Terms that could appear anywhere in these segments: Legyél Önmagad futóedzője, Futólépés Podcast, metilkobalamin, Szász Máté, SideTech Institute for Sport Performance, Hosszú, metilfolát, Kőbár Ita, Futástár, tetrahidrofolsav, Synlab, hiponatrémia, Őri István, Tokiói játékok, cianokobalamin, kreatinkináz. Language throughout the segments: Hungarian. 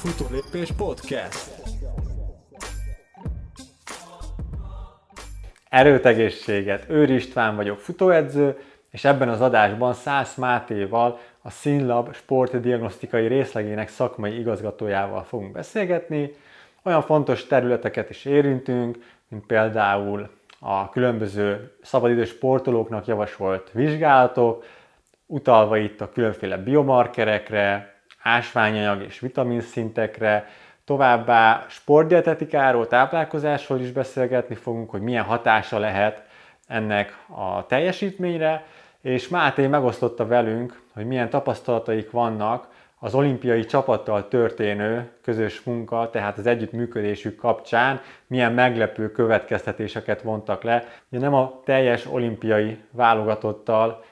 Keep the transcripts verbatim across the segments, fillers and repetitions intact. Futólépés Podcast. Erőt, egészséget! Őri István vagyok, futóedző, és ebben az adásban Szász Mátéval, a Synlab sportdiagnosztikai részlegének szakmai igazgatójával fogunk beszélgetni. Olyan fontos területeket is érintünk, mint például a különböző szabadidős sportolóknak javasolt vizsgálatok, utalva itt a különféle biomarkerekre, ásványanyag és vitaminszintekre, továbbá sportdietetikáról, táplálkozásról is beszélgetni fogunk, hogy milyen hatása lehet ennek a teljesítményre, és Máté megosztotta velünk, hogy milyen tapasztalataik vannak az olimpiai csapattal történő közös munka, tehát az együttműködésük kapcsán milyen meglepő következtetéseket vontak le. Ugye nem a teljes olimpiai válogatottal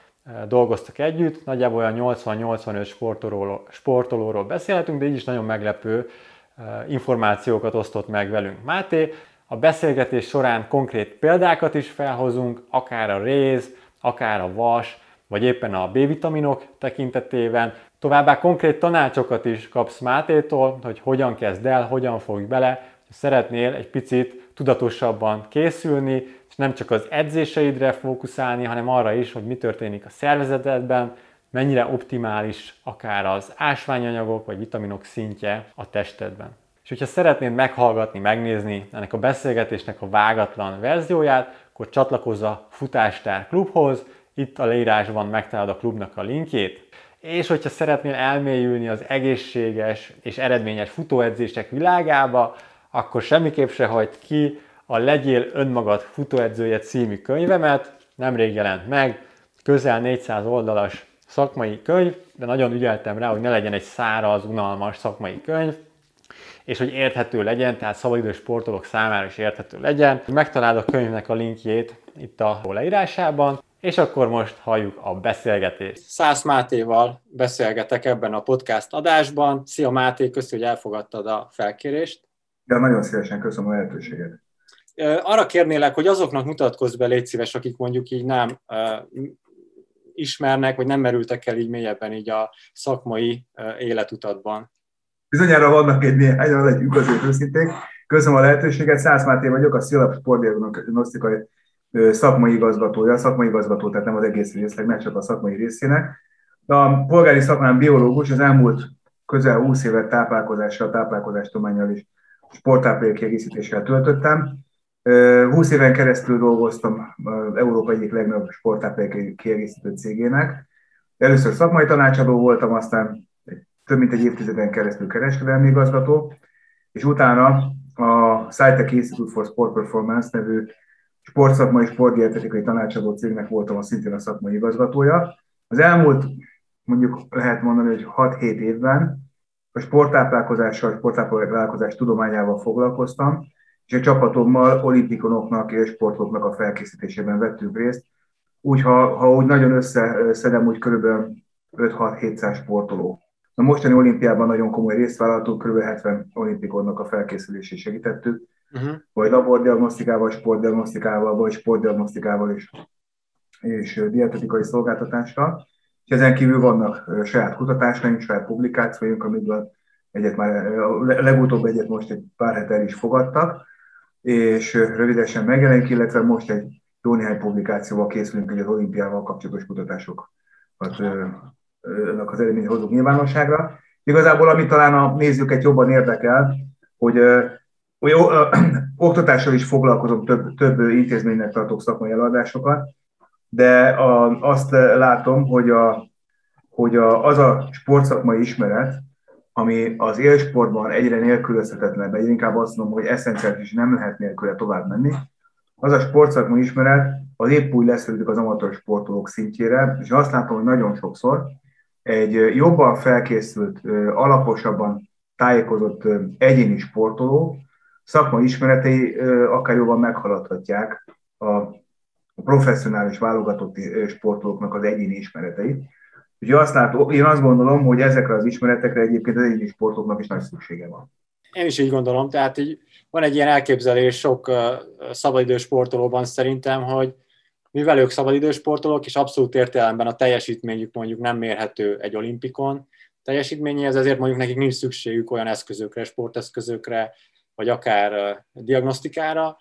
dolgoztak együtt, nagyjából olyan nyolcvan-nyolcvanöt sportolóról, sportolóról beszélhetünk, de így is nagyon meglepő információkat osztott meg velünk Máté. A beszélgetés során konkrét példákat is felhozunk, akár a réz, akár a vas, vagy éppen a bé-vitaminok tekintetében. Továbbá konkrét tanácsokat is kapsz Mátétól, hogy hogyan kezd el, hogyan fogj bele, hogy szeretnél egy picit tudatosabban készülni, és nem csak az edzéseidre fókuszálni, hanem arra is, hogy mi történik a szervezetedben, mennyire optimális akár az ásványanyagok vagy vitaminok szintje a testedben. És hogyha szeretnéd meghallgatni, megnézni ennek a beszélgetésnek a vágatlan verzióját, akkor csatlakozz a Futástár klubhoz, itt a leírásban megtalálod a klubnak a linkjét. És hogyha szeretnél elmélyülni az egészséges és eredményes futóedzések világába, akkor semmiképp se hagyd ki a Legyél Önmagad futóedzője című könyvemet, nemrég jelent meg, közel négyszáz oldalas szakmai könyv, de nagyon ügyeltem rá, hogy ne legyen egy száraz, unalmas szakmai könyv, és hogy érthető legyen, tehát szabadidős sportolók számára is érthető legyen. Megtaláld a könyvnek a linkjét itt a leírásában, és akkor most halljuk a beszélgetést. Szász Mátéval beszélgetek ebben a podcast adásban. Szia Máté, köszi, hogy elfogadtad a felkérést. Ja, nagyon szívesen, köszönöm a lehetőséget. Arra kérnélek, hogy azoknak mutatkozz be, légy szíves, akik mondjuk így nem ismernek, vagy nem merültek el így mélyebben így a szakmai életutatban. Bizonyára vannak egy néhány, az egy igazért őszintén. Köszönöm a lehetőséget, Szász Máté vagyok, a Synlab sportdiagnosztikai szakmai igazgatója, szakmai igazgató, tehát nem az egész részleg, nem csak a szakmai részének. A polgári szakmán biológus, az elmúlt közel húsz évet táplálkozással, táplálkozástudománnyal és sporttáplálék kiegészítéssel töltöttem. húsz éven keresztül dolgoztam Európa egyik legnagyobb sporttáplálék kiegészítő cégének. Először szakmai tanácsadó voltam, aztán több mint egy évtizeden keresztül kereskedelmi igazgató, és utána a SideTech Institute for Sport Performance nevű sportszakmai, sportdietetikai tanácsadó cégnek voltam a szintén a szakmai igazgatója. Az elmúlt, mondjuk lehet mondani, hogy hat-hét évben a sporttáplálkozással, sporttáplálkozás tudományával foglalkoztam, és egy csapatommal olimpikonoknak és sportolóknak a felkészítésében vettünk részt. Úgy, ha, ha úgy nagyon összeszedem, úgy körülbelül öt-hat-hétszáz sportoló. A mostani olimpiában nagyon komoly részt vállaltunk, kb. hetven olimpikonnak a felkészülését segítettük, uh-huh. vagy labordiagnosztikával, sportdiagnosztikával, vagy sportdiagnosztikával és, és dietetikai szolgáltatással. És ezen kívül vannak saját kutatásaink, saját publikációink, amiből egyet már, legutóbb egyet most egy pár hete el is fogadtak, és rövidesen megjelenik, illetve most egy jó néhány publikációval készülünk, hogy az olimpiával kapcsolatos kutatásokat uh-huh. az eredményt hozunk nyilvánosságra. Igazából, amit talán a nézőket jobban érdekel, hogy ö, jó, ö, oktatással is foglalkozom, több, több intézménynek tartok szakmai előadásokat, de a, azt látom, hogy, a, hogy a, az a sportszakmai ismeret, ami az élsportban egyre nélkülözhetetlenebb, egyre inkább azt mondom, hogy eszenciális is nem lehet nélküle tovább menni, az a sportszakmai ismeret az épp úgy leszerűdik az amatőr sportolók szintjére, és azt látom, hogy nagyon sokszor egy jobban felkészült, alaposabban tájékozott egyéni sportoló szakmai ismeretei akár jobban meghaladhatják a professzionális válogatott sportolóknak az egyéni ismereteit. Úgyhogy azt látom, én azt gondolom, hogy ezekre az ismeretekre egyébként az egyéni sportolóknak is nagy szüksége van. Én is így gondolom, tehát így van egy ilyen elképzelés sok szabadidős sportolóban szerintem, hogy mivel ők szabadidős sportolók, és abszolút értelemben a teljesítményük mondjuk nem mérhető egy olimpikon, teljesítményéhez, ezért mondjuk nekik nincs szükségük olyan eszközökre, sporteszközökre, vagy akár diagnosztikára,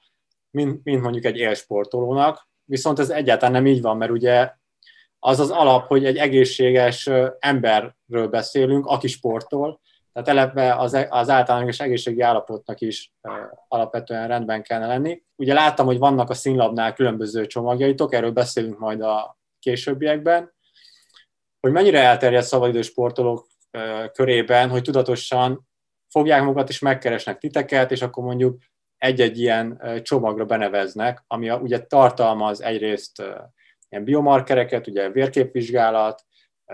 mint, mint mondjuk egy élsportolónak. Viszont ez egyáltalán nem így van, mert ugye az az alap, hogy egy egészséges emberről beszélünk, aki sportol, tehát eleve az, az általános egészségi állapotnak is alapvetően rendben kellene lenni. Ugye láttam, hogy vannak a Synlabnál különböző csomagjaitok, erről beszélünk majd a későbbiekben, hogy mennyire elterjedt szabadidős sportolók körében, hogy tudatosan fogják magukat és megkeresnek titeket, és akkor mondjuk egy-egy ilyen csomagra beneveznek, ami ugye tartalmaz egyrészt ilyen biomarkereket, ugye vérképvizsgálat,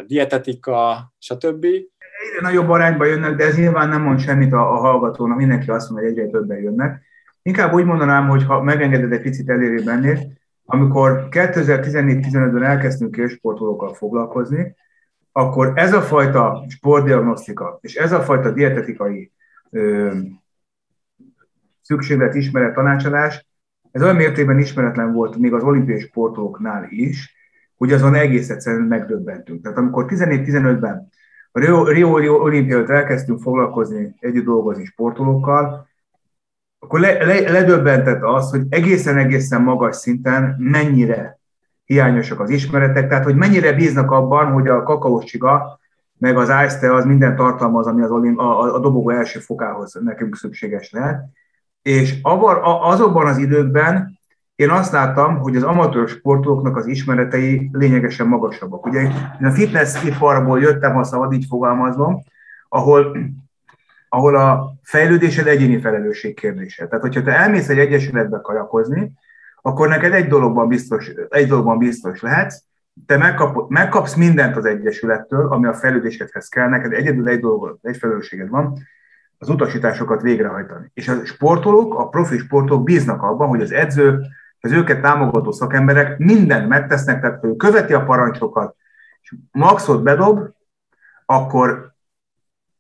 dietetika, stb. Egyre nagyobb arányban jönnek, de ez nyilván nem mond semmit a, a hallgatónak, mindenki azt mondja, hogy egyre többen jönnek. Inkább úgy mondanám, hogy ha megengeded egy picit előre bennél, amikor kétezer-tizennégy-tizenötben elkezdtünk élsportolókkal foglalkozni, akkor ez a fajta sportdiagnosztika és ez a fajta dietetikai ö, szükséglet, ismeret, tanácsadás, ez olyan mértékben ismeretlen volt még az olimpiai sportolóknál is, hogy azon egész egyszerűen megdöbbentünk. Tehát amikor tizennégy-tizenötben a Rio-Olimpia előtt elkezdtünk foglalkozni, együtt dolgozni sportolókkal, akkor le, le, ledöbbentett az, hogy egészen-egészen magas szinten mennyire hiányosak az ismeretek, tehát hogy mennyire bíznak abban, hogy a kakaós csiga, meg az ájszte az minden tartalmaz, ami az olim, a, a dobogó első fokához nekünk szükséges lehet. És azokban az időkben én azt láttam, hogy az amatőr sportolóknak az ismeretei lényegesen magasabbak. Ugye én a fitnessiparból jöttem, ha szabad így fogalmaznom, ahol, ahol a fejlődésed egyéni felelősség kérdése. Tehát, hogyha te elmész egy egyesületbe kajakozni, akkor neked egy dologban biztos, egy dologban biztos lehetsz, te megkap, megkapsz mindent az egyesülettől, ami a fejlődésedhez kell, neked egyedül egy dolog, egy felelősséged van, az utasításokat végrehajtani. És a sportolók, a profi sportolók bíznak abban, hogy az edző, az őket támogató szakemberek mindent megtesznek, tehát ő követi a parancsokat, és maxot bedob, akkor,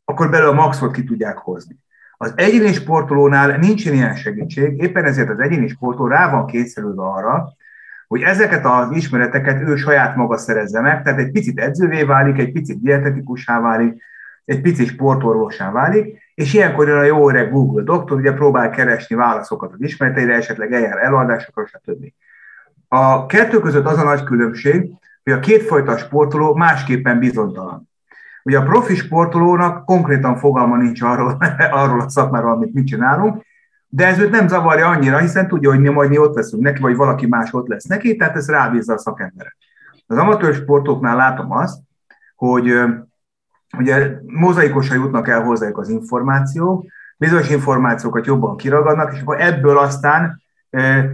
akkor belőle a maxot ki tudják hozni. Az egyéni sportolónál nincs ilyen segítség, éppen ezért az egyéni sportoló rá van kényszerülve arra, hogy ezeket az ismereteket ő saját maga szerezze meg, tehát egy picit edzővé válik, egy picit dietetikussá válik, egy pici sportorvossá válik, és ilyenkor jön a jó öreg Google doktor, ugye próbál keresni válaszokat az ismereteire, esetleg eljár előadásokra, stb. A kettő között az a nagy különbség, hogy a kétfajta sportoló másképpen bizonytalan. Ugye a profi sportolónak konkrétan fogalma nincs arról, arról a szakmáról, amit mi csinálunk, de ez őt nem zavarja annyira, hiszen tudja, hogy mi majd mi ott leszünk neki, vagy valaki más ott lesz neki, tehát ez rábízza a szakemberre. Az amatőr sportoknál látom azt, hogy ugye mozaikosan jutnak el hozzájuk az információk, bizonyos információkat jobban kiragadnak, és akkor ebből aztán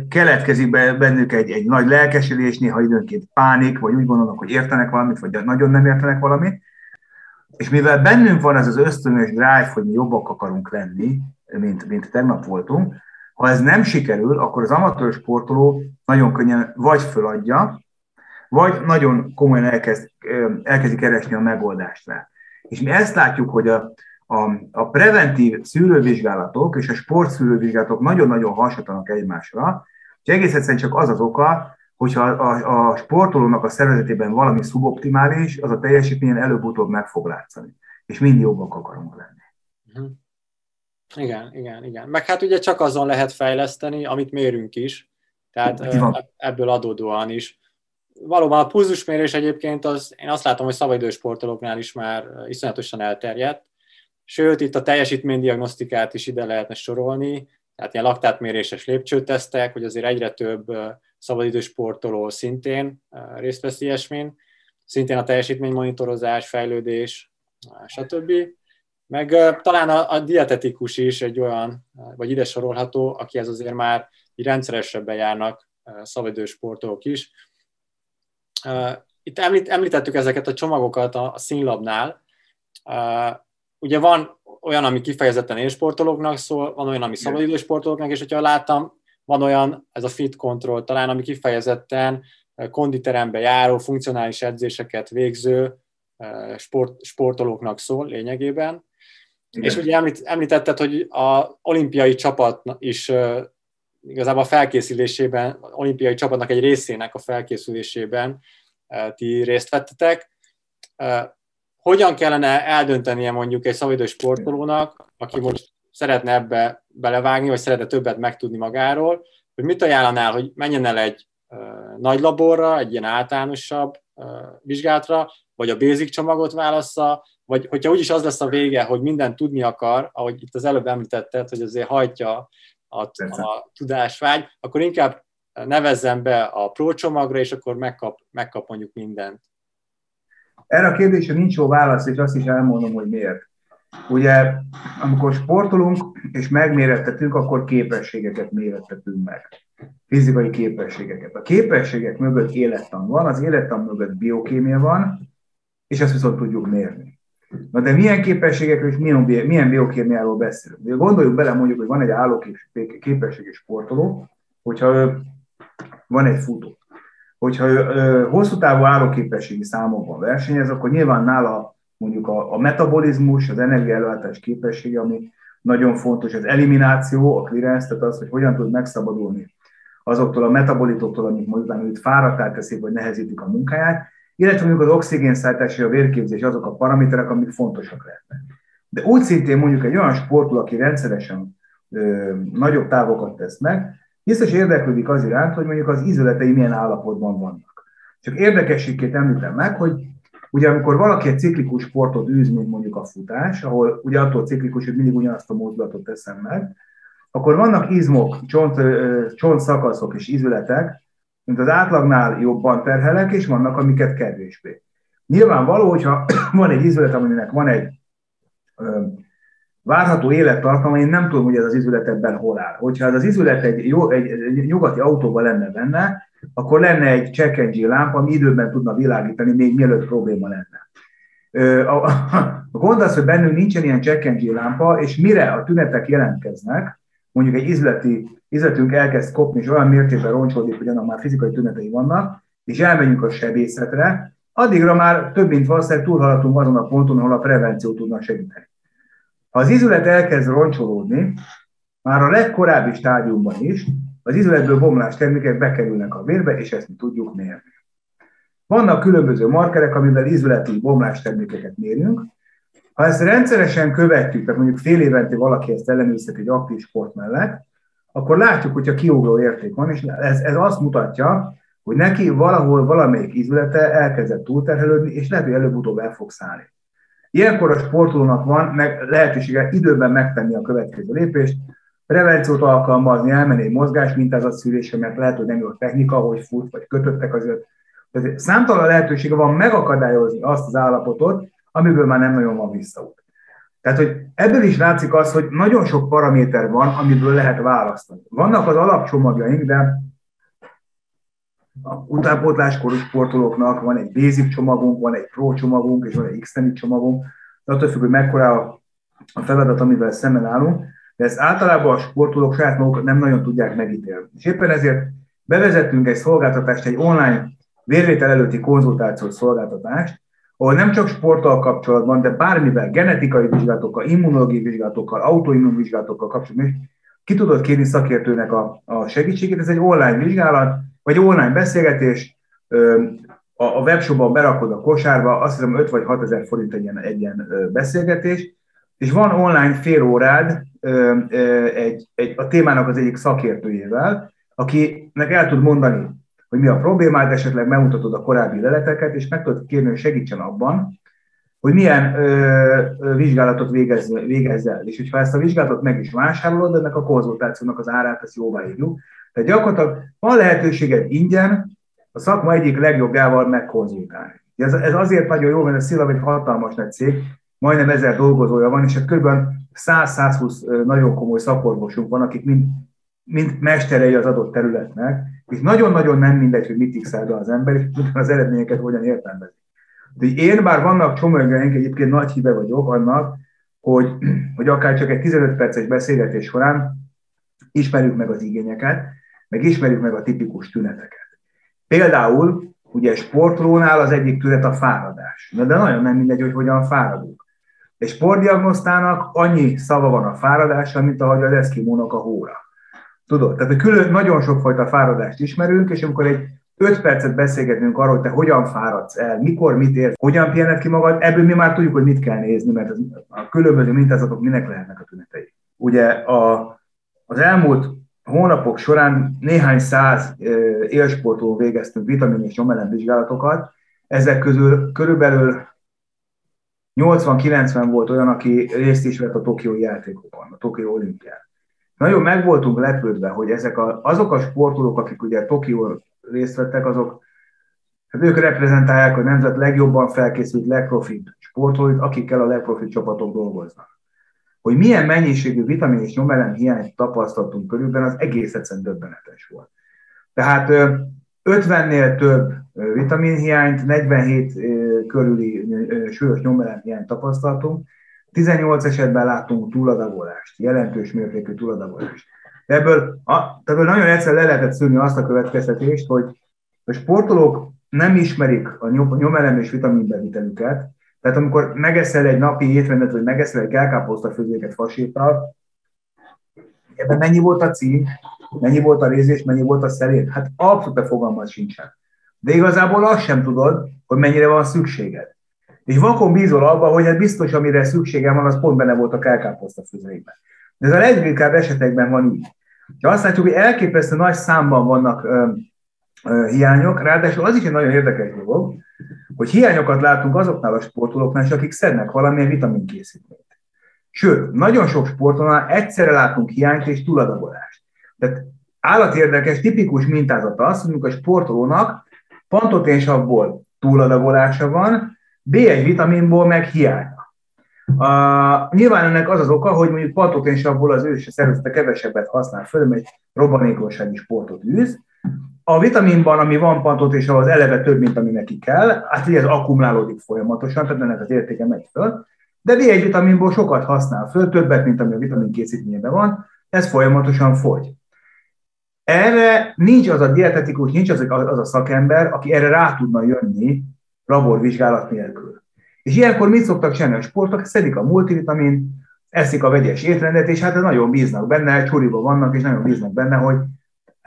keletkezik bennük egy, egy nagy lelkesedés, néha időnként pánik, vagy úgy gondolnak, hogy értenek valamit, vagy nagyon nem értenek valamit. És mivel bennünk van ez az ösztönös drive, hogy mi jobbak akarunk lenni, mint, mint tegnap voltunk, ha ez nem sikerül, akkor az amatőr sportoló nagyon könnyen vagy föladja, vagy nagyon komolyan elkezd, elkezdi keresni a megoldást rá. És mi ezt látjuk, hogy a, a, a preventív szűrővizsgálatok és a sportszűrővizsgálatok nagyon-nagyon hasonlítanak egymásra, és egész egyszerűen csak az az oka, hogyha a, a sportolónak a szervezetében valami szuboptimális, az a teljesítményen előbb-utóbb meg fog látszani. És mind jobbak akarunk lenni. Igen, igen, igen. Meg hát ugye csak azon lehet fejleszteni, amit mérünk is, tehát ebből adódóan is. Valóban a pulzusmérés egyébként, az, én azt látom, hogy szabadidős sportolóknál is már iszonyatosan elterjedt. Sőt, itt a teljesítménydiagnosztikát is ide lehetne sorolni, tehát ilyen laktátméréses lépcsőtesztek, hogy azért egyre több szabadidős sportoló szintén részt vesz ilyesmin, szintén a teljesítménymonitorozás, fejlődés, stb. Meg talán a, a dietetikus is egy olyan, vagy ide sorolható, akihez azért már rendszeresebben járnak szabadidős sportolók is. Itt említettük ezeket a csomagokat a Synlabnál. Ugye van olyan, ami kifejezetten élsportolóknak szól, van olyan, ami szabadidős sportolóknak, és hogyha láttam, van olyan, ez a fit control talán, ami kifejezetten konditerembe járó, funkcionális edzéseket végző sport, sportolóknak szól lényegében. Igen. És ugye említetted, hogy az olimpiai csapat is igazából a felkészülésében, az olimpiai csapatnak egy részének a felkészülésében ti részt vettetek. hogyan kellene eldöntenie mondjuk egy szabadidős sportolónak, aki most szeretne ebbe belevágni, vagy szeretne többet megtudni magáról, hogy mit ajánlanál, hogy menjen el egy nagy laborra, egy ilyen általánosabb vizsgálatra, vagy a basic csomagot válassza, vagy hogyha úgyis az lesz a vége, hogy mindent tudni akar, ahogy itt az előbb említetted, hogy azért hajtja a, a tudásvágy, akkor inkább nevezzen be a pro csomagra, és akkor megkap, megkap mondjuk mindent. Erre a kérdésre nincs jó válasz, és azt is elmondom, hogy miért. Ugye, amikor sportolunk és megmérettetünk, akkor képességeket mérettetünk meg. Fizikai képességeket. A képességek mögött élettan van, az élettan mögött biokémia van, és ezt viszont tudjuk mérni. Na de milyen képességekről és milyen, milyen biokémiáról beszélünk? Ugye gondoljuk bele mondjuk, hogy van egy állóképességi sportoló, hogyha ő, van egy futó. Hogyha ő, ő, hosszú távú állóképességi számokban versenyez, akkor nyilván nála mondjuk a, a metabolizmus, az energiaellátás képessége, ami nagyon fontos, az elimináció, a clearance, tehát az, hogy hogyan tud megszabadulni azoktól a metabolitoktól, amik mondjuk őt fáradtá teszik, vagy nehezítik a munkáját, illetve mondjuk az oxigénszállítás és a vérképzés azok a paraméterek, amik fontosak lehetnek. De úgy szintén mondjuk egy olyan sportoló, aki rendszeresen ö, nagyobb távokat tesz meg, biztos érdeklődik az iránt, hogy mondjuk az ízületei milyen állapotban vannak. Csak érdekességként említem meg, hogy ugye amikor valaki egy ciklikus sportot űz, mint mondjuk a futás, ahol ugye attól ciklikus, hogy mindig ugyanazt a mozdulatot teszem meg, akkor vannak izmok, csont, csontszakaszok és ízületek, mint az átlagnál jobban terhelek, és vannak, amiket kevésbé. Nyilvánvaló, hogyha van egy ízület, aminek van egy ö, várható élettartama, én nem tudom, hogy ez az ízület ebben hol áll. Hogyha ez az ízület egy, jó, egy, egy nyugati autóban lenne benne, akkor lenne egy check engine lámpa, ami időben tudna világítani, még mielőtt probléma lenne. Ö, a, a gond az, hogy bennünk nincsen ilyen check engine lámpa, és mire a tünetek jelentkeznek, mondjuk egy izleti, izletünk elkezd kopni, és olyan mértékben roncsolódik, hogy annak már fizikai tünetei vannak, és elmegyünk a sebészetre, addigra már több mint valószínűleg túlhaladtunk azon a ponton, ahol a prevenció tudna segíteni. Ha az izület elkezd roncsolódni, már a legkorábbi stádiumban is, az izületből bomlás termékek bekerülnek a vérbe, és ezt mi tudjuk mérni. Vannak különböző markerek, amivel izületi bomlás termékeket mérünk. Ha ezt rendszeresen követjük, tehát mondjuk fél évente valaki ezt ellenőrzhet egy aktív sport mellett, akkor látjuk, hogyha kiugró érték van, és ez, ez azt mutatja, hogy neki valahol valamelyik izülete elkezdett túlterhelődni, és lehet, hogy előbb-utóbb el fog szállni. Ilyenkor a sportolónak van meg lehetősége időben megtenni a következő lépést, prevenciót alkalmazni, elmenni egy mozgásmintázat szűrésre, mert lehet, hogy nem jó a technika, hogy fut, vagy kötöttek azért. Tehát számtalan lehetősége van megakadályozni azt az állapotot, amiből már nem nagyon van visszaút. Tehát, hogy ebből is látszik az, hogy nagyon sok paraméter van, amiből lehet választani. Vannak az alapcsomagjaink, de a utánpótláskorú sportolóknak van egy basic csomagunk, van egy pro csomagunk, és van egy extended csomagunk, de attól függ, hogy mekkora a feladat, amivel szemben állunk, de ezt általában a sportolók saját maguk nem nagyon tudják megítélni. És éppen ezért bevezettünk egy szolgáltatást, egy online vérvétel előtti konzultációs szolgáltatást, ahol nem csak sporttal kapcsolatban, de bármivel, genetikai vizsgálatokkal, immunológiai vizsgálatokkal, autoimmun vizsgálatokkal kapcsolatban ki tudod kérni szakértőnek a, a segítségét. Ez egy online vizsgálat, vagy online beszélgetés, a, a webshopban berakod a kosárba, azt hiszem öt vagy hat ezer forint egy ilyen, egy ilyen beszélgetés, és van online fél órád egy, egy, a témának az egyik szakértőjével, akinek el tud mondani, hogy mi a problémád, esetleg megmutatod a korábbi leleteket, és meg tudod kérni, hogy segítsen abban, hogy milyen ö, vizsgálatot végezz, végezz el. És hogyha ezt a vizsgálatot meg is vásárolod, ennek a konzultációnak az árát, ezt jóváírjuk. Tehát gyakorlatilag van lehetőséged ingyen a szakma egyik legjobbjával megkonzultálni. Ez, ez azért nagyon jó, mert a Synlab egy hatalmas nagy cég, majdnem ezer dolgozója van, és kb. száz-százhúsz nagyon komoly szakorvosunk van, akik mind, mind mesterei az adott területnek, és nagyon-nagyon nem mindegy, hogy mit x-el be az ember, és az eredményeket hogyan értelmezik. De én bár vannak csomagjaink, egyébként nagy híve vagyok annak, hogy, hogy akár csak egy tizenöt perces beszélgetés során ismerjük meg az igényeket, meg ismerjük meg a tipikus tüneteket. Például, ugye sportolónál az egyik tünet a fáradás. De nagyon nem mindegy, hogy hogyan fáradunk. Egy sportdiagnosztának annyi szava van a fáradásra, mint ahogy az eszkimónak a hóra. Tudod? Tehát külön nagyon sokfajta fáradást ismerünk, és amikor egy öt percet beszélgetnünk arról, hogy te hogyan fáradsz el, mikor mit érsz, hogyan pihened ki magad, ebből mi már tudjuk, hogy mit kell nézni, mert a különböző mintázatok minek lehetnek a tünetei. Ugye a, az elmúlt hónapok során néhány száz élsportról végeztünk vitamin és nyomelemvizsgálatokat, ezek közül körülbelül nyolcvan-kilencven volt olyan, aki részt is vett a tokiói játékokon, a Tokió-olimpián. Nagyon meg voltunk lepődve, hogy ezek a, azok a sportolók, akik ugye Tokión részt vettek, azok, hát ők reprezentálják a nemzet legjobban felkészült, legprofibb sportolóit, akikkel a legprofibb csapatok dolgoznak. Hogy milyen mennyiségű vitamin és nyomelem hiányt tapasztaltunk körülben, az egész egyszerűen döbbenetes volt. Tehát ötvennél több vitaminhiányt, negyvenhét körüli súlyos nyomelemhiányt tapasztaltunk, tizennyolc esetben láttunk túladagolást, jelentős mértékű túladagolást. De ebből, a, ebből nagyon egyszer le lehetett szűrni azt a következtetést, hogy a sportolók nem ismerik a nyomelem és vitaminbevitelüket, tehát amikor megeszel egy napi étrendet, vagy megeszel egy gálkáposztafőzéket fasépral, ebben mennyi volt a cím, mennyi volt a rézés, mennyi volt a szelén? Hát abszolút a fogalmad sincsen. De igazából azt sem tudod, hogy mennyire van szükséged. És vakon bízol abban, hogy hát biztos, amire szükségem van, az pont benne volt a gálkáposztafőzékben. De ez a legritkább esetekben van így. És azt látjuk, hogy elképesztő nagy számban vannak ö, ö, hiányok, ráadásul az is egy nagyon érdekes dolog, hogy hiányokat látunk azoknál a sportolóknál is, akik szednek valamilyen vitaminkészítményt. Sőt, nagyon sok sportolónál egyszerre látunk hiányt és túladagolást. Tehát állatérdekes, tipikus mintázata az, hogy a sportolónak pantoténsavból túladagolása van, bé egy vitaminból meg hiány. Uh, nyilván ennek az az oka, hogy mondjuk patoténsavból az ős szervezete kevesebbet használ föl, mert egy robbanékonysági sportot űz. A vitaminban, ami van patoténsav, az eleve több, mint ami neki kell, hát így ez akkumulálódik folyamatosan, tehát ennek az értéke megy föl, de bé egy vitaminból sokat használ föl, többet, mint ami a vitamin készítményben van, ez folyamatosan fogy. Erre nincs az a dietetikus, nincs az a, az a szakember, aki erre rá tudna jönni laborvizsgálat nélkül. És ilyenkor mit szoktak csinálni a sportok? Szedik a multivitamint, eszik a vegyes étrendet, és hát nagyon bíznak benne, csuriba vannak, és nagyon bíznak benne, hogy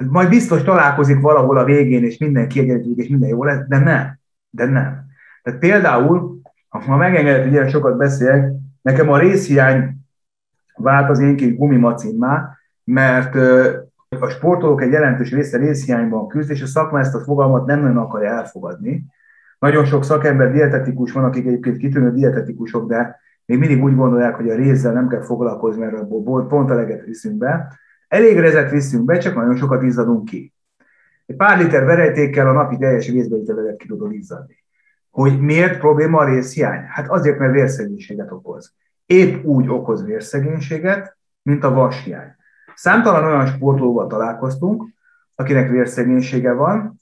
majd biztos találkozik valahol a végén, és minden kiegyenlítődik, és minden jó lesz, de nem. De nem. Tehát például, ha megengedett, hogy ilyen sokat beszélek, nekem a részhiány vált az én kis gumimacimmá, mert a sportolók egy jelentős része részhiányban küzd, és a szakma ezt a fogalmat nem nagyon akarja elfogadni. Nagyon sok szakember, dietetikus van, akik egyébként kitűnő dietetikusok, de még mindig úgy gondolják, hogy a rézzel nem kell foglalkozni, mert abból pont eleget viszünk be. Elég rezet viszünk be, csak nagyon sokat izzadunk ki. Egy pár liter verejtékkel a napi teljes rézbevételedet ki tudod izzadni. Hogy miért probléma a rézhiány? Hát azért, mert vérszegénységet okoz. Épp úgy okoz vérszegénységet, mint a vashiány. Számtalan olyan sportolóval találkoztunk, akinek vérszegénysége van,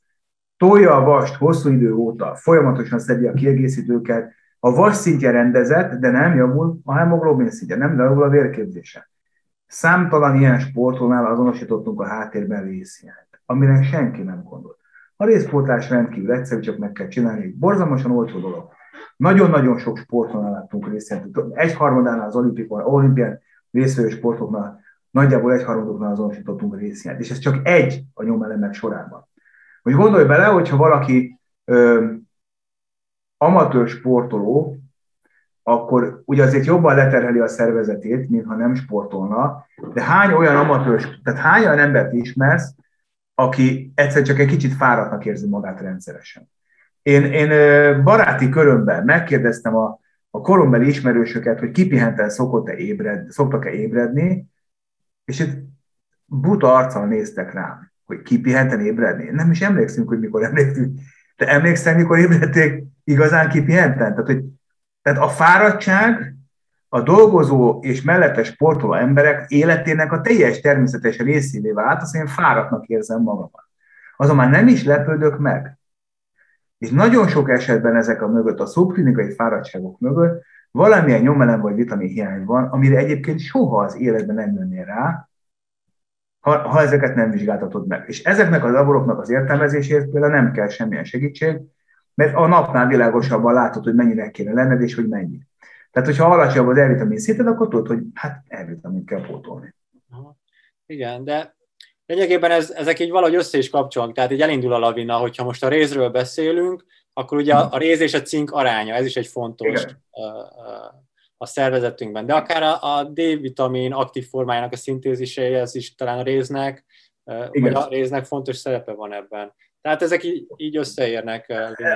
tolja a vast hosszú idő óta, folyamatosan szedi a kiegészítőket, a vas szintje rendezett, de nem javul a hemoglobin szintje, nem javul a vérképzése. Számtalan ilyen sportolónál azonosítottunk a háttérben részhiányt, amire senki nem gondol. A részpótlás rendkívül egyszerű, csak meg kell csinálni, egy borzalmasan olcsó dolog. Nagyon-nagyon sok sportolónál láttunk részhiányt. Egyharmadánál az olimpikon, olimpián részvevő sportoknál, nagyjából egyharmadoknál azonosítottunk részhiányt. És ez csak egy a nyomelemek sorában. Hogy gondolj bele, hogyha valaki ö, amatőr sportoló, akkor ugye azért jobban leterheli a szervezetét, mintha nem sportolna, de hány olyan amatőr, tehát hány olyan embert ismersz, aki egyszer csak egy kicsit fáradtnak érzi magát rendszeresen. Én, én baráti körömben megkérdeztem a, a korombeli ismerősöket, hogy kipihenten szokott-e ébred, szoktak-e ébredni, és itt buta arccal néztek rám, hogy kipihenten ébredni. Nem is emlékszünk, hogy mikor emlékszünk. Te emlékszel, mikor ébredték igazán kipihenten? Tehát, hogy, tehát a fáradtság a dolgozó és mellette sportoló emberek életének a teljes természetes részévé vált, azt én fáradtnak érzem magamat. Azon már nem is lepődök meg. És nagyon sok esetben ezek a mögött, a szubklinikai fáradtságok mögött valamilyen nyomelem vagy vitamin hiány van, amire egyébként soha az életben nem jönnél rá, Ha, ha ezeket nem vizsgáltatod meg. És ezeknek a laboroknak az értelmezésért például nem kell semmilyen segítség, mert a napnál világosabban látod, hogy mennyire kéne lenned, és hogy mennyi. Tehát, hogyha alacsonyabb az E-vitamin szinted, akkor tudod, hogy hát E-vitamin kell pótolni. Aha. Igen, de Lényegében ez, ezek így valahogy össze is kapcsolnak, tehát így elindul a lavina, hogyha most a rézről beszélünk, akkor ugye a, a réz és a cink aránya, ez is egy fontos a, a, a szervezetünkben. De akár a, a D-vitamin aktív formájának a szintézise, ez is talán a réznek, vagy a réznek fontos szerepe van ebben. Tehát ezek így, így összeérnek.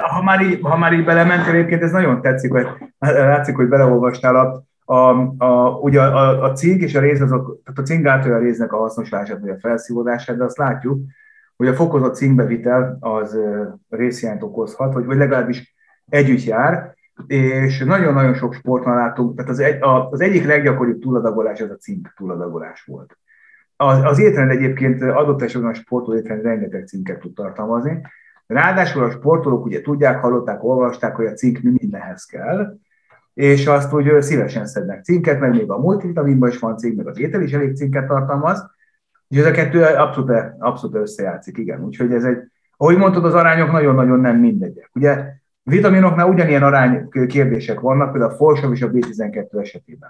Ha már így, ha már így belementél, egyébként ez nagyon tetszik, hogy látszik, hogy beleolvastál a... A, a, ugye a, a cink és a réz, azok, tehát a cink gátolja a réznek a hasznosulását, vagy a felszívódását, de azt látjuk, hogy a fokozott cinkbevitel az részhiányt okozhat, vagy, vagy legalábbis együtt jár, és nagyon-nagyon sok sportnál látunk, tehát az, egy, a, az egyik leggyakoribb túladagolás az a cink túladagolás volt. Az, az étrend egyébként adott esetben a sportoló étrend rengeteg cinket tud tartalmazni, ráadásul a sportolók ugye tudják, hallották, olvasták, hogy a cink mindenhez kell, és azt úgy szívesen szednek cinket, meg még a multivitaminban is van cink, meg az étel is elég cinket tartalmaz, és ez a kettő abszolút, abszolút összejátszik, igen. Úgyhogy ez egy, ahogy mondtad, az arányok nagyon-nagyon nem mindegyek. Ugye vitaminoknál ugyanilyen arány kérdések vannak, például a folsav és a bé tizenkettő esetében.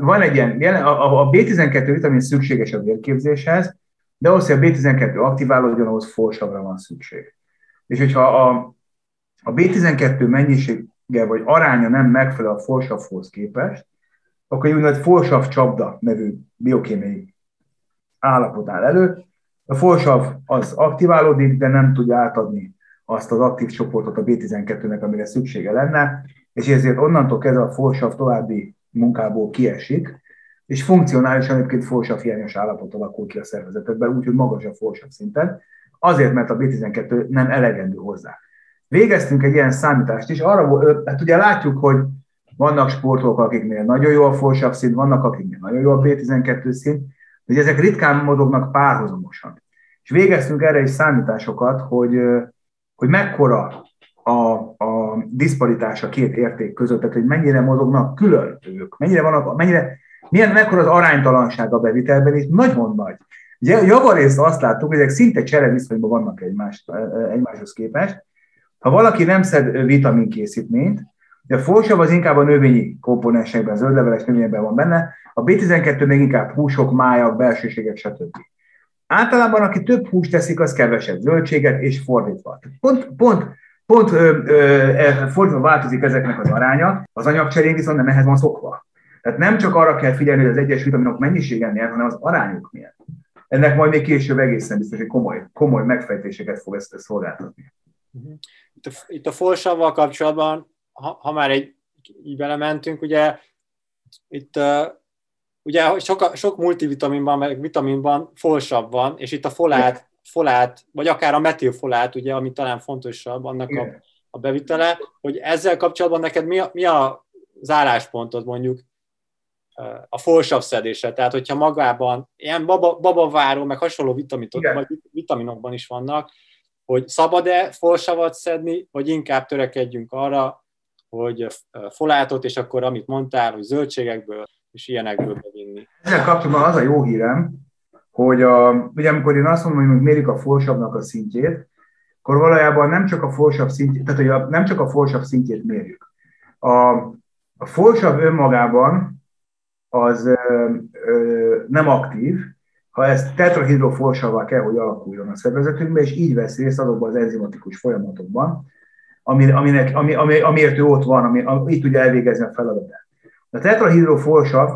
Van egy ilyen, a bé tizenkettő vitamin szükséges a vérképzéshez, de ahhoz, hogy a bé tizenkettő aktiválódjon, ahhoz folsavra van szükség. És hogyha a, a bé tizenkettő mennyiség vagy aránya nem megfelel a folsavhoz képest, akkor egy úgynevezett folsav csapda nevű biokémiai állapot áll elő. A folsav az aktiválódik, de nem tudja átadni azt az aktív csoportot a bé tizenkettőnek, amire szüksége lenne, és ezért onnantól kezdve a folsav további munkából kiesik, és funkcionálisan egyébként folsav hiányos állapot alakul ki a szervezetben, úgyhogy magas a folsav szinten, azért, mert a bé tizenkettő nem elegendő hozzá. Végeztünk egy ilyen számítást is, arra, hát ugye látjuk, hogy vannak sportolók, akiknél nagyon jó a folsav szint, vannak, akiknél nagyon jó a bé tizenkettő szint, de ezek ritkán mozognak párhuzamosan. És végeztünk erre is számításokat, hogy, hogy mekkora a, a diszparitás a két érték között, tehát hogy mennyire mozognak külön ők, mennyire vannak, mennyire, milyen mekkora az aránytalanság a bevitelben, és nagyon nagy. Ugye javarészt azt láttuk, hogy ezek szinte csereviszonyban vannak egymás, egymáshoz képest. Ha valaki nem szed vitaminkészítményt, de a folsav az inkább a növényi komponensekben, zöldleveles növényekben van benne, a bé tizenkettő még inkább húsok, májak, belsőségek, stb. Általában, aki több húst teszik, az kevesebb zöldséget, és fordítva. Pont, pont, pont ö, ö, fordítva változik ezeknek az aránya, az anyagcserén viszont nem ehhez van szokva. Tehát nem csak arra kell figyelni, hogy az egyes vitaminok mennyisége milyen, hanem az arányuk milyen. Ennek majd még később egészen biztos, hogy komoly, komoly megfejtéseket fog ezt szolgáltatni. Itt a folsavval kapcsolatban, ha, ha már egy, így belementünk, ugye itt uh, ugye sok, sok multivitaminban, meg vitaminban folsav van, és itt a folát, folát, vagy akár a metilfolát, ugye, ami talán fontosabb, annak a, a bevitele, hogy ezzel kapcsolatban neked mi, a, mi az álláspontod mondjuk a folsav szedése? Tehát, hogyha magában ilyen baba, babaváró, meg hasonló vitamitok, vagy vitaminokban is vannak, hogy szabad-e folsavat szedni, vagy inkább törekedjünk arra, hogy folátot, és akkor amit mondtál, hogy zöldségekből és ilyenekből bevinni. Ezzel kapcsolatban az a jó hírem, hogy a, ugye amikor én azt mondom, hogy mérjük a folsavnak a szintjét, akkor valójában nem csak a folsav szintjét, tehát nem csak a folsav szintjét mérjük. A, a folsav önmagában az ö, ö, nem aktív, ha ez tetrahidrofolsavval kell, hogy alakuljon a szervezetünkbe, és így vesz részt azokban az enzimatikus folyamatokban, aminek, ami, ami, amiért ő ott van, ami, ami, így tudja elvégezni a feladatát. A tetrahidrofolsav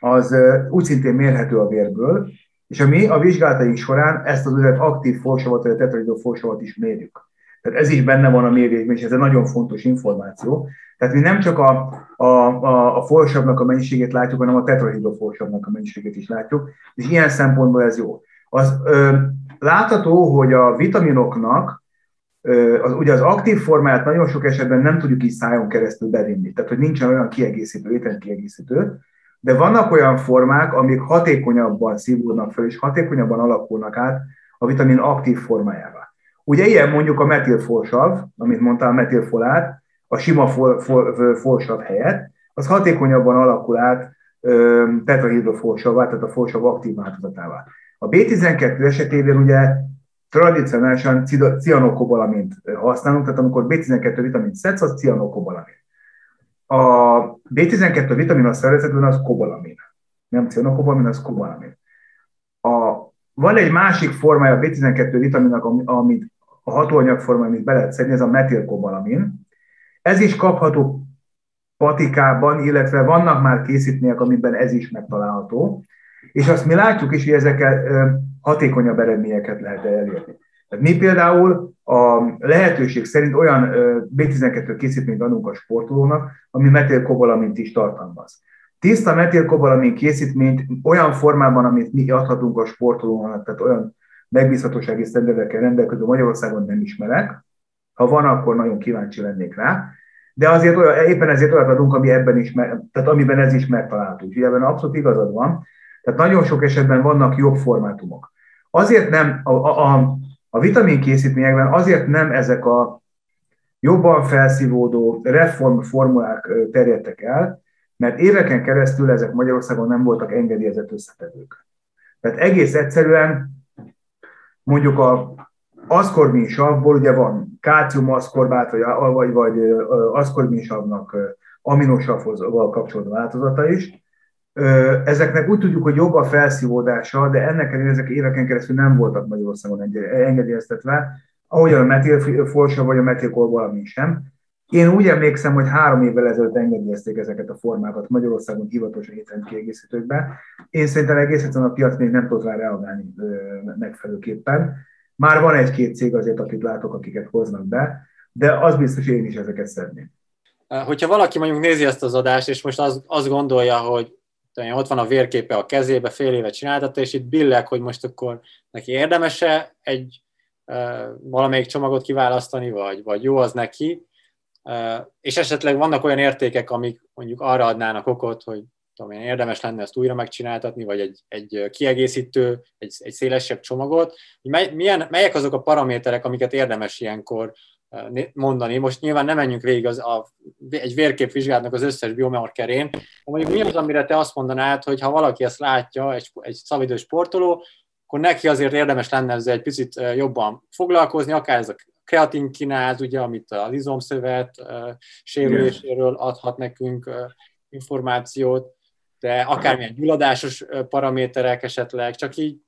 az úgy szintén mérhető a vérből, és mi a vizsgálataink során ezt az úgynevezett aktív folsavat, vagy a tetrahidrofolsavat is mérjük. Tehát ez is benne van a mérésben, és ez egy nagyon fontos információ. Tehát mi nem csak a, a, a, a folsavnak a mennyiségét látjuk, hanem a tetrahidrofolsavnak a mennyiségét is látjuk, és ilyen szempontból ez jó. Az, ö, látható, hogy a vitaminoknak ö, az, ugye az aktív formáját nagyon sok esetben nem tudjuk így szájon keresztül bevinni, tehát hogy nincsen olyan kiegészítő, étrendkiegészítő, de vannak olyan formák, amik hatékonyabban szívódnak fel, és hatékonyabban alakulnak át a vitamin aktív formájává. Ugye ilyen mondjuk a metilfolsav, amit mondtál, a metilfolát, a sima fol, fol, folsav helyett, az hatékonyabban alakul át tetrahidrofolsavvá, tehát a folsav aktív változatává. A bé tizenkettő esetében ugye tradicionálisan cianokobalamint használunk, tehát amikor bé tizenkettő vitamint szedsz, az cianokobalamint. A bé tizenkettő vitamin a szervezetben az kobalamin. Nem cianokobalamin, az kobalamin. A Van egy másik formája a bé tizenkettő vitaminnak, amit a hatóanyagforma, amit be lehet szedni, ez a metilkobalamin. Ez is kapható patikában, illetve vannak már készítmények, amiben ez is megtalálható. És azt mi látjuk is, hogy ezekkel hatékonyabb eredményeket lehet elérni. Tehát mi például a lehetőség szerint olyan bé tizenkettő készítményt adunk a sportolónak, ami metilkobalamint is tartalmaz. Tiszta metilkobalamin készítményt olyan formában, amit mi adhatunk a sportolónak, tehát olyan megbízhatósági sztenderdekkel rendelkező Magyarországon nem ismerek. Ha van, akkor nagyon kíváncsi lennék rá. De azért olyan, éppen ezért olyat adunk, ami ebben is, tehát amiben ez is megtalálható. Úgyhogy ebben abszolút igazad van. Tehát nagyon sok esetben vannak jobb formátumok. Azért nem, a, a, a, a vitamin készítményekben azért nem ezek a jobban felszívódó reform formulák terjedtek el, mert éveken keresztül ezek Magyarországon nem voltak engedélyezett összetevők. Tehát egész egyszerűen mondjuk a aszkorbinsavból, ugye van kálciumaszkorbát, vagy, vagy, vagy aszkorbinsavnak aminosavval kapcsolódó változata is. Ezeknek úgy tudjuk, hogy jobb a felszívódása, de ennek ellenére ezek éveken keresztül nem voltak Magyarországon engedélyeztetve, ahogyan a metilfolsav vagy a metilkobalamin sem. Én úgy emlékszem, hogy három évvel ezelőtt engedélyezték ezeket a formákat Magyarországon hivatosan étrendkiegészítőkbe. Én szerintem egész egyszerűen a piac még nem tud rá reagálni megfelelőképpen. Már van egy-két cég azért, akit látok, akiket hoznak be, de az biztos, én is ezeket szedném. Hogyha valaki mondjuk nézi ezt az adást, és most azt az gondolja, hogy ott van a vérképe a kezébe, fél éve csináltatta, és itt billeg, hogy most akkor neki érdemes-e egy valamelyik csomagot kiválasztani, vagy, vagy jó az neki, és esetleg vannak olyan értékek, amik mondjuk arra adnának okot, hogy tudom én, érdemes lenne ezt újra megcsináltatni, vagy egy, egy kiegészítő, egy, egy szélesebb csomagot. Mely, milyen, melyek azok a paraméterek, amiket érdemes ilyenkor mondani? Most nyilván nem menjünk végig az, a, egy vérképvizsgálatnak az összes biomarkerén, mondjuk mi az, amire te azt mondanád, hogy ha valaki ezt látja, egy, egy szabadidős sportoló, akkor neki azért érdemes lenne ezzel egy picit jobban foglalkozni, akár ez a kreatinkináz, ugye, amit a izomszövet sérüléséről adhat nekünk információt, de akármilyen gyulladásos paraméterek esetleg, csak így...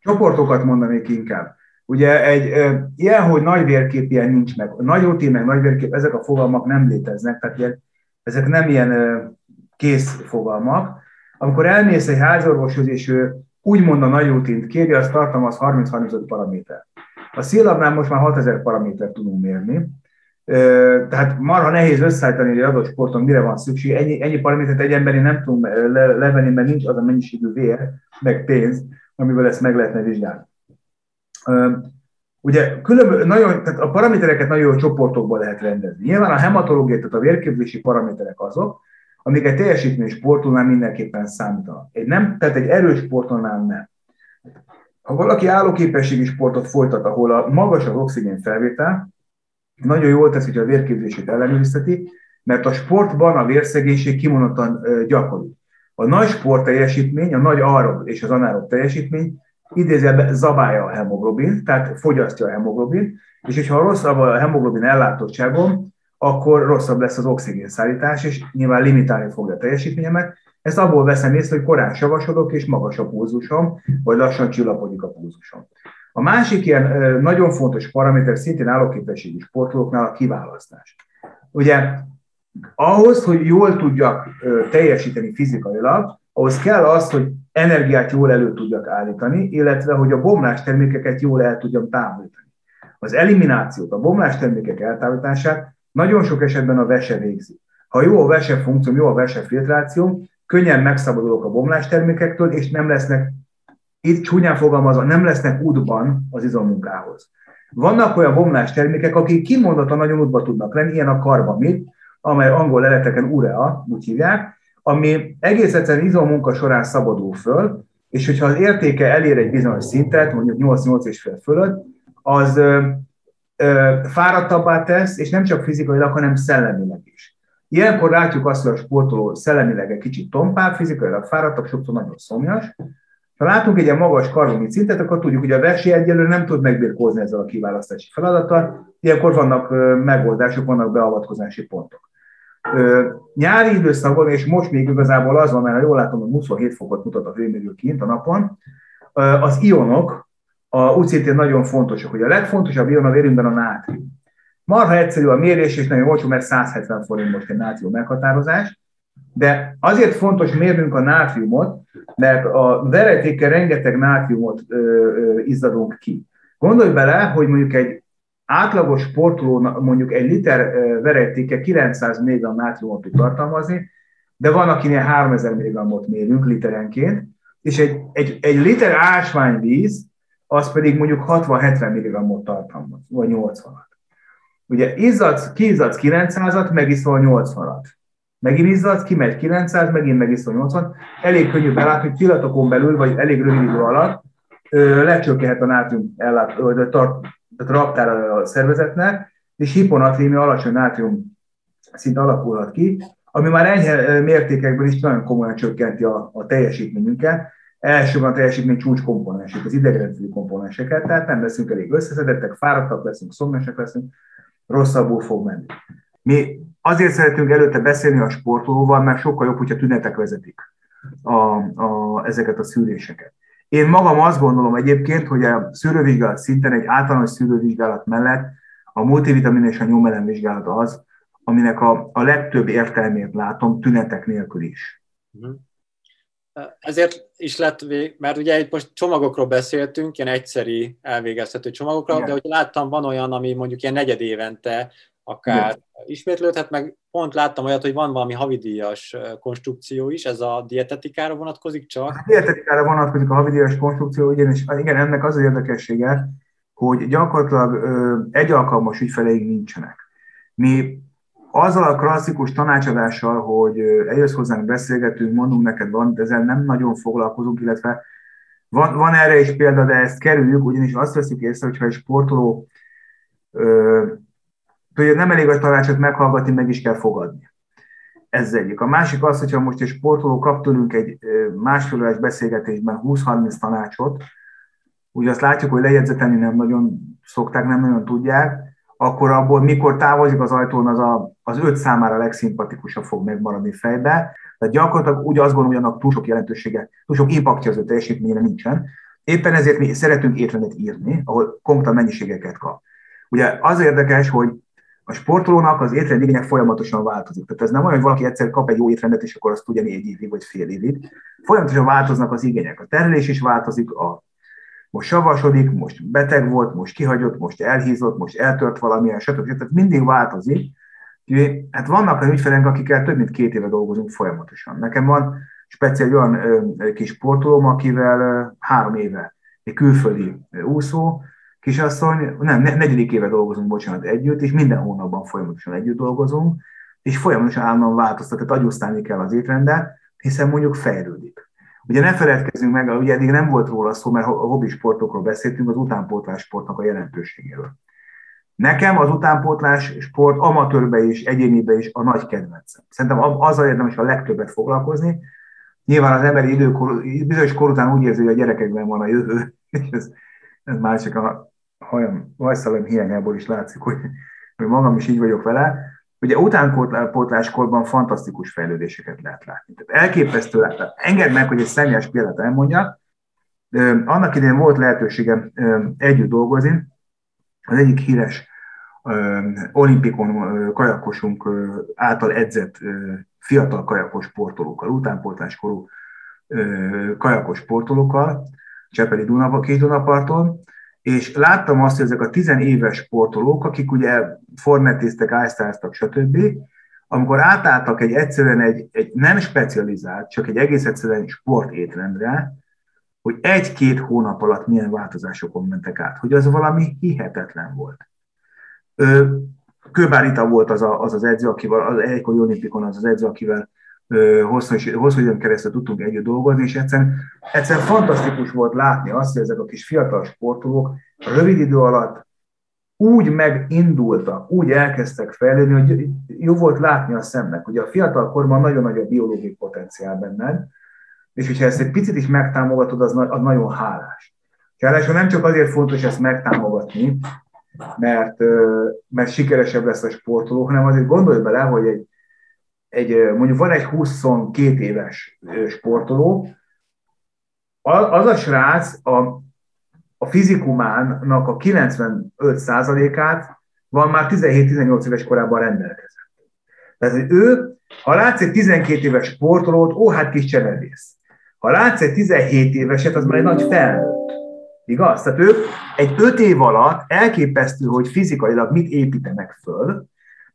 Csoportokat mondanék inkább. Ugye egy ilyen, hogy nagy vérkép, ilyen nincs meg. Nagy o té, meg nagy vérkép, ezek a fogalmak nem léteznek, tehát ilyen, ezek nem ilyen kész fogalmak. Amikor elmész egy házorvoshoz, és ő úgymond a nagy o té-t kéri, az tartalmaz harminc-harmincöt paraméter. A Synlabnál most már hatezer paramétert tudunk mérni, tehát marha nehéz összeállítani, hogy adott sporton mire van szükség. Ennyi, ennyi paramétert egy emberi nem tudunk le, levenni, mert nincs az a mennyiségű vér, meg pénz, amivel ezt meg lehetne vizsgálni. Ugye különböző, nagyon, tehát a paramétereket nagyon jó csoportokba lehet rendezni. Nyilván a hematológiai, tehát a vérképzési paraméterek azok, amik egy teljesítmény sportolónál mindenképpen számítanak. Egy nem, tehát egy erős sportolónál nem. Ha valaki állóképességi sportot folytat, ahol a magas az oxigén felvétel, nagyon jól tesz, hogy a vérképzését ellenőrizteti, mert a sportban a vérszegénység kimondottan gyakori. A nagy sport teljesítmény, a nagy aerob és az anaerob teljesítmény idézőjelben zabálja a hemoglobin, tehát fogyasztja a hemoglobin, és hogyha rosszabb a hemoglobin ellátottságom, akkor rosszabb lesz az oxigénszállítás, és nyilván limitálni fogja a teljesítményemet. Ezt abból veszem észre, hogy korán savasodok, és magas a pulzusom, vagy lassan csillapodik a pulzusom. A másik ilyen nagyon fontos paraméter szintén állóképességi sportolóknál a kiválasztás. Ugye ahhoz, hogy jól tudjak teljesíteni fizikailag, ahhoz kell az, hogy energiát jól elő tudjak állítani, illetve hogy a bomlástermékeket jól el tudjam távolítani. Az eliminációt, a bomlástermékek eltávolítását nagyon sok esetben a vese végzi. Ha jó a vese funkció, jó a vese filtráció, könnyen megszabadulok a bomlástermékektől, és nem lesznek, itt csúnyán fogalmazva, nem lesznek útban az izommunkához. Vannak olyan bomlástermékek, akik kimondottan nagyon útba tudnak lenni, ilyen a karbamid, amely angol leleteken urea, úgy hívják, ami egész egyszerűen izommunka során szabadul föl, és hogyha az értéke elér egy bizonyos szintet, mondjuk nyolc-nyolc egész öt fölött, az ö, ö, fáradtabbá tesz, és nem csak fizikailag, hanem szellemileg is. Ilyenkor látjuk azt, hogy a sportoló szellemileg egy kicsit tompább, fizikailag fáradtabb, sokszor nagyon szomjas. Ha látunk egy ilyen magas karbamid szintet, akkor tudjuk, hogy a versi egyelőre nem tud megbirkózni ezzel a kiválasztási feladattal. Ilyenkor vannak megoldások, vannak beavatkozási pontok. Nyári időszakban, és most még igazából az van, mert ha jól látom, hogy huszonhét fokot mutat a hőmérő kint a napon, az ionok a u cé té nagyon fontosak. Ugye a legfontosabb ion a vérünkben a nátrium. Marha egyszerű a mérés, és nagyon olcsó, mert száz hetven forint most egy nátrium meghatározás, de azért fontos mérnünk a nátriumot, mert a verejtékkel rengeteg nátriumot ö, ö, izzadunk ki. Gondolj bele, hogy mondjuk egy átlagos sportoló, mondjuk egy liter verejtéke kilencszáz milligramm nátriumot tud tartalmazni, de van, akinél háromezer milligramot mérünk literenként, és egy, egy, egy liter ásványvíz, az pedig mondjuk hatvan-hetven milligramot tartalmaz, vagy nyolcvanat. Ugye izzadsz, kiizzadsz kilencszázat, megiszol nyolcvanat. Megint izzadsz, kimegy kilencszáz, megint megiszol nyolcvanat. Elég könnyű belátni, hogy pillanatokon belül, vagy elég rövid idő alatt lecsökkenhet a nátrium ellát, vagy tart, tehát raktára a szervezetnek, és hiponatrémia, alacsony nátrium szint alakulhat ki, ami már enyhe mértékekben is nagyon komolyan csökkenti a, a teljesítményünket. Elsősorban a teljesítmény csúcskomponensek, az idegrendszeri komponenseket, tehát nem leszünk elég összeszedettek, fáradtak leszünk, szomjasak leszünk, rosszabbul fog menni. Mi azért szeretünk előtte beszélni a sportolóval, mert sokkal jobb, hogyha tünetek vezetik a, a, ezeket a szűréseket. Én magam azt gondolom egyébként, hogy a szűrővizsgálat szinten egy általános szűrővizsgálat mellett a multivitamin és a nyomelem vizsgálat az, aminek a, a legtöbb értelmét látom tünetek nélkül is. Ezért is lett, mert ugye itt most csomagokról beszéltünk, ilyen egyszeri elvégezhető csomagokról, igen. De hogy láttam, van olyan, ami mondjuk ilyen negyed évente akár igen. ismétlődhet, meg pont láttam olyat, hogy van valami havidíjas konstrukció is, ez a dietetikára vonatkozik csak? A dietetikára vonatkozik a havidíjas konstrukció, ugyanis igen, ennek az az érdekessége, hogy gyakorlatilag egy alkalmas ügyfeleink nincsenek. Mi azzal a klasszikus tanácsadással, hogy eljössz hozzánk, beszélgetünk, mondunk neked van, de ezzel nem nagyon foglalkozunk, illetve van, van erre is példa, de ezt kerüljük, ugyanis azt veszük észre, hogyha egy sportoló ö, tudja, nem elég a tanácsot meghallgatni, meg is kell fogadni. Ez egyik. A másik az, hogyha most egy sportoló kap tőlünk egy másfél órás beszélgetésben húsz-harminc tanácsot, úgy azt látjuk, hogy lejegyzetelni nem nagyon szokták, nem nagyon tudják, akkor abból, mikor távozik az ajtón, az, a, az öt számára legszimpatikusabb fog megmaradni fejbe. Tehát gyakorlatilag úgy azt gondolom, hogy annak túl sok jelentősége, túl sok impaktja az ő teljesítményére nincsen. Éppen ezért mi szeretünk étrendet írni, ahol konkrét mennyiségeket kap. Ugye az érdekes, hogy a sportolónak az étrend igénye folyamatosan változik. Tehát ez nem olyan, hogy valaki egyszer kap egy jó étrendet, és akkor azt tudja négy évig, vagy fél évig. Folyamatosan változnak az igények. A terhelés is változik, a most savasodik, most beteg volt, most kihagyott, most elhízott, most eltört valamilyen, stb. Tehát mindig változik. Hát vannak olyan ügyfeleink, akikkel több mint két éve dolgozunk folyamatosan. Nekem van speciális olyan kis sportolóm, akivel három éve egy külföldi úszó kisasszony, nem, negyedik éve dolgozunk, bocsánat, együtt, és minden hónapban folyamatosan együtt dolgozunk, és folyamatosan állandóan változtat, tehát agyusztálni kell az étrendet, hiszen mondjuk fejlődik. Ugye ne feledkezzünk meg, ugye eddig nem volt róla szó, mert a hobbi sportokról beszéltünk, az utánpótlás sportnak a jelentőségéről. Nekem az utánpótlás sport amatőrbe is, egyénibe is a nagy kedvencem. Szerintem azzal érdemes a legtöbbet foglalkozni. Nyilván az emberi időkor, bizonyos kor után úgy érzi, hogy a gyerekekben van a jövő, és ez, ez már csak a hajam, hajszalaim hiányából is látszik, hogy, hogy magam is így vagyok vele. Ugye utánpótláskorban fantasztikus fejlődéseket lehet látni. Tehát elképesztő látni. Engedd meg, hogy egy személyes példát elmondjak. Annak idején volt lehetőségem együtt dolgozni. Az egyik híres olimpikon kajakosunk által edzett fiatal kajakos sportolókkal, utánpótláskorú kajakos sportolókkal, Csepeli Duna, Kis-Dunaparton, és láttam azt, hogy ezek a tizenéves sportolók, akik ugye fornetéztek, ájsztáztak, stb., amikor átálltak egy egyszerűen egy, egy nem specializált, csak egy egész egyszerűen sportétrendre, hogy egy-két hónap alatt milyen változásokon mentek át, hogy az valami hihetetlen volt. Kőbár Ita volt az a, az, az edző, akivel, az egykori olimpikon az az edző, akivel hosszú időn keresztül tudtunk együtt dolgozni, és egyszerűen, egyszerűen fantasztikus volt látni azt, hogy ezek a kis fiatal sportolók rövid idő alatt úgy megindultak, úgy elkezdtek fejlődni, hogy jó volt látni a szemnek. Ugye a fiatal korban nagyon nagy a biológiai potenciál benned, és hogyha ezt egy picit is megtámogatod, az, az nagyon hálás. Ráadásul nem csak azért fontos ezt megtámogatni, mert, mert sikeresebb lesz a sportoló, hanem azért gondolj bele, hogy egy Egy, mondjuk van egy huszonkét éves sportoló, az a srác a, a fizikumának a kilencvenöt százalékát van már tizenhét-tizennyolc éves korában rendelkezett. Tehát, hogy ő, ha látsz egy tizenkét éves sportolót, ó, hát kis csemevész. Ha látsz egy tizenhét éveset, az már egy nagy felnőtt. Igaz? Tehát ők egy öt év alatt elképesztő, hogy fizikailag mit építenek föl,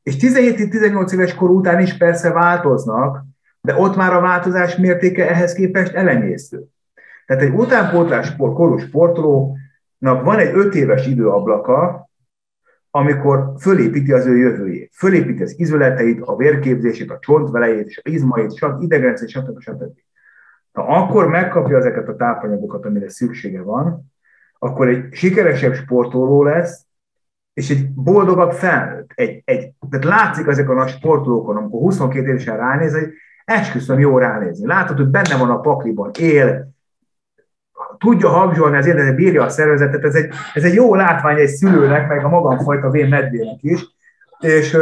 és tizenhét-tizennyolc éves kor után is persze változnak, de ott már a változás mértéke ehhez képest elenyésző. Tehát egy utánpótlás korú sportolónak van egy öt éves időablaka, amikor fölépíti az ő jövőjét. Fölépíti az izületeit, a vérképzését, a csontvelejét, és a izmait, stb. Idegrendszert, stb. stb. Ha akkor megkapja ezeket a tápanyagokat, amire szüksége van, akkor egy sikeresebb sportoló lesz, és egy boldogabb felnőtt. Egy, egy, tehát látszik ezeken a sportolókon, amikor huszonkét évesen ránéz, hogy esküszöm jó ránézni. Látod, hogy benne van a pakliban, él, tudja habzsolni az életet, bírja a szervezetet, ez egy, ez egy jó látvány egy szülőnek, meg a magamfajta vén medvének is, és,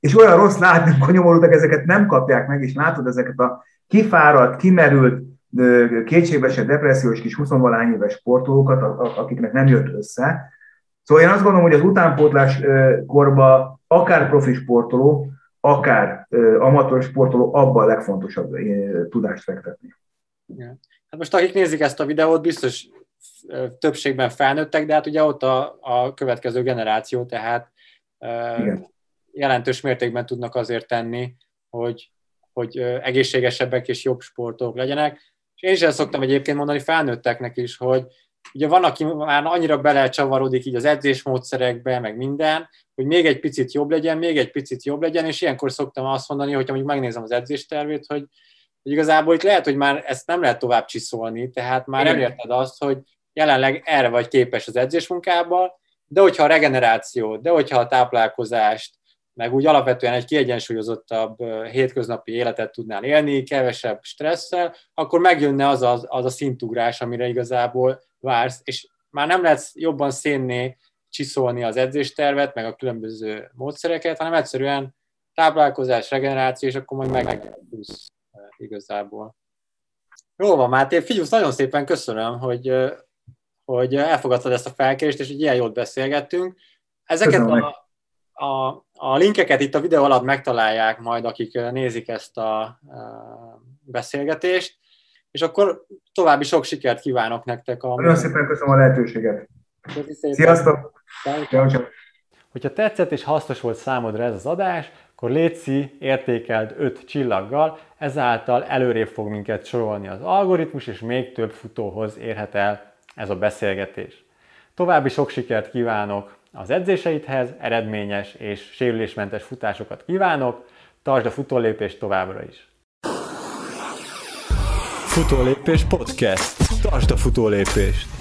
és olyan rossz látni, amikor nyomorultak, ezeket nem kapják meg, és látod ezeket a kifáradt, kimerült, kétségbeesett, depressziós kis huszonvalahány éves sportolókat, akiknek nem jött össze. Szóval én azt gondolom, hogy az utánpótlás korban akár profi sportoló, akár amatőr sportoló abban a legfontosabb tudást fektetni. Hát most akik nézik ezt a videót, biztos többségben felnőttek, de hát ugye ott a, a következő generáció, tehát igen, jelentős mértékben tudnak azért tenni, hogy, hogy egészségesebbek és jobb sportok legyenek. És én is el szoktam egyébként mondani felnőtteknek is, hogy ugye van, aki már annyira belecsavarodik így az edzésmódszerekbe, meg minden, hogy még egy picit jobb legyen, még egy picit jobb legyen, és ilyenkor szoktam azt mondani, hogyha mondjuk megnézem az edzéstervét, hogy hogy igazából itt lehet, hogy már ezt nem lehet tovább csiszolni, tehát már elérted azt, hogy jelenleg erre vagy képes az edzésmunkában, de hogyha a regenerációt, de hogyha a táplálkozást, meg úgy alapvetően egy kiegyensúlyozottabb hétköznapi életet tudnál élni, kevesebb stresszel, akkor megjönne az a, az a szintugrás, amire igazából vársz, és már nem lehet jobban szénné csiszolni az edzéstervet, meg a különböző módszereket, hanem egyszerűen táplálkozás, regeneráció, és akkor majd megjelentősz. Igazából. Jól van, Máté, figyelj, nagyon szépen köszönöm, hogy, hogy elfogadtad ezt a felkérést, és így ilyen jót beszélgettünk. Ezeket a, a, a linkeket itt a videó alatt megtalálják majd, akik nézik ezt a beszélgetést, és akkor további sok sikert kívánok nektek. A nagyon szépen köszönöm a lehetőséget. Köszönöm. Sziasztok! Sziasztok. Hogyha tetszett és hasznos volt számodra ez az adás, akkor létszi értékeld öt csillaggal, ezáltal előrébb fog minket sorolni az algoritmus, és még több futóhoz érhet el ez a beszélgetés. További sok sikert kívánok az edzéseidhez, eredményes és sérülésmentes futásokat kívánok, tartsd a futólépést továbbra is! Futólépés Podcast. Tartsd a futólépést!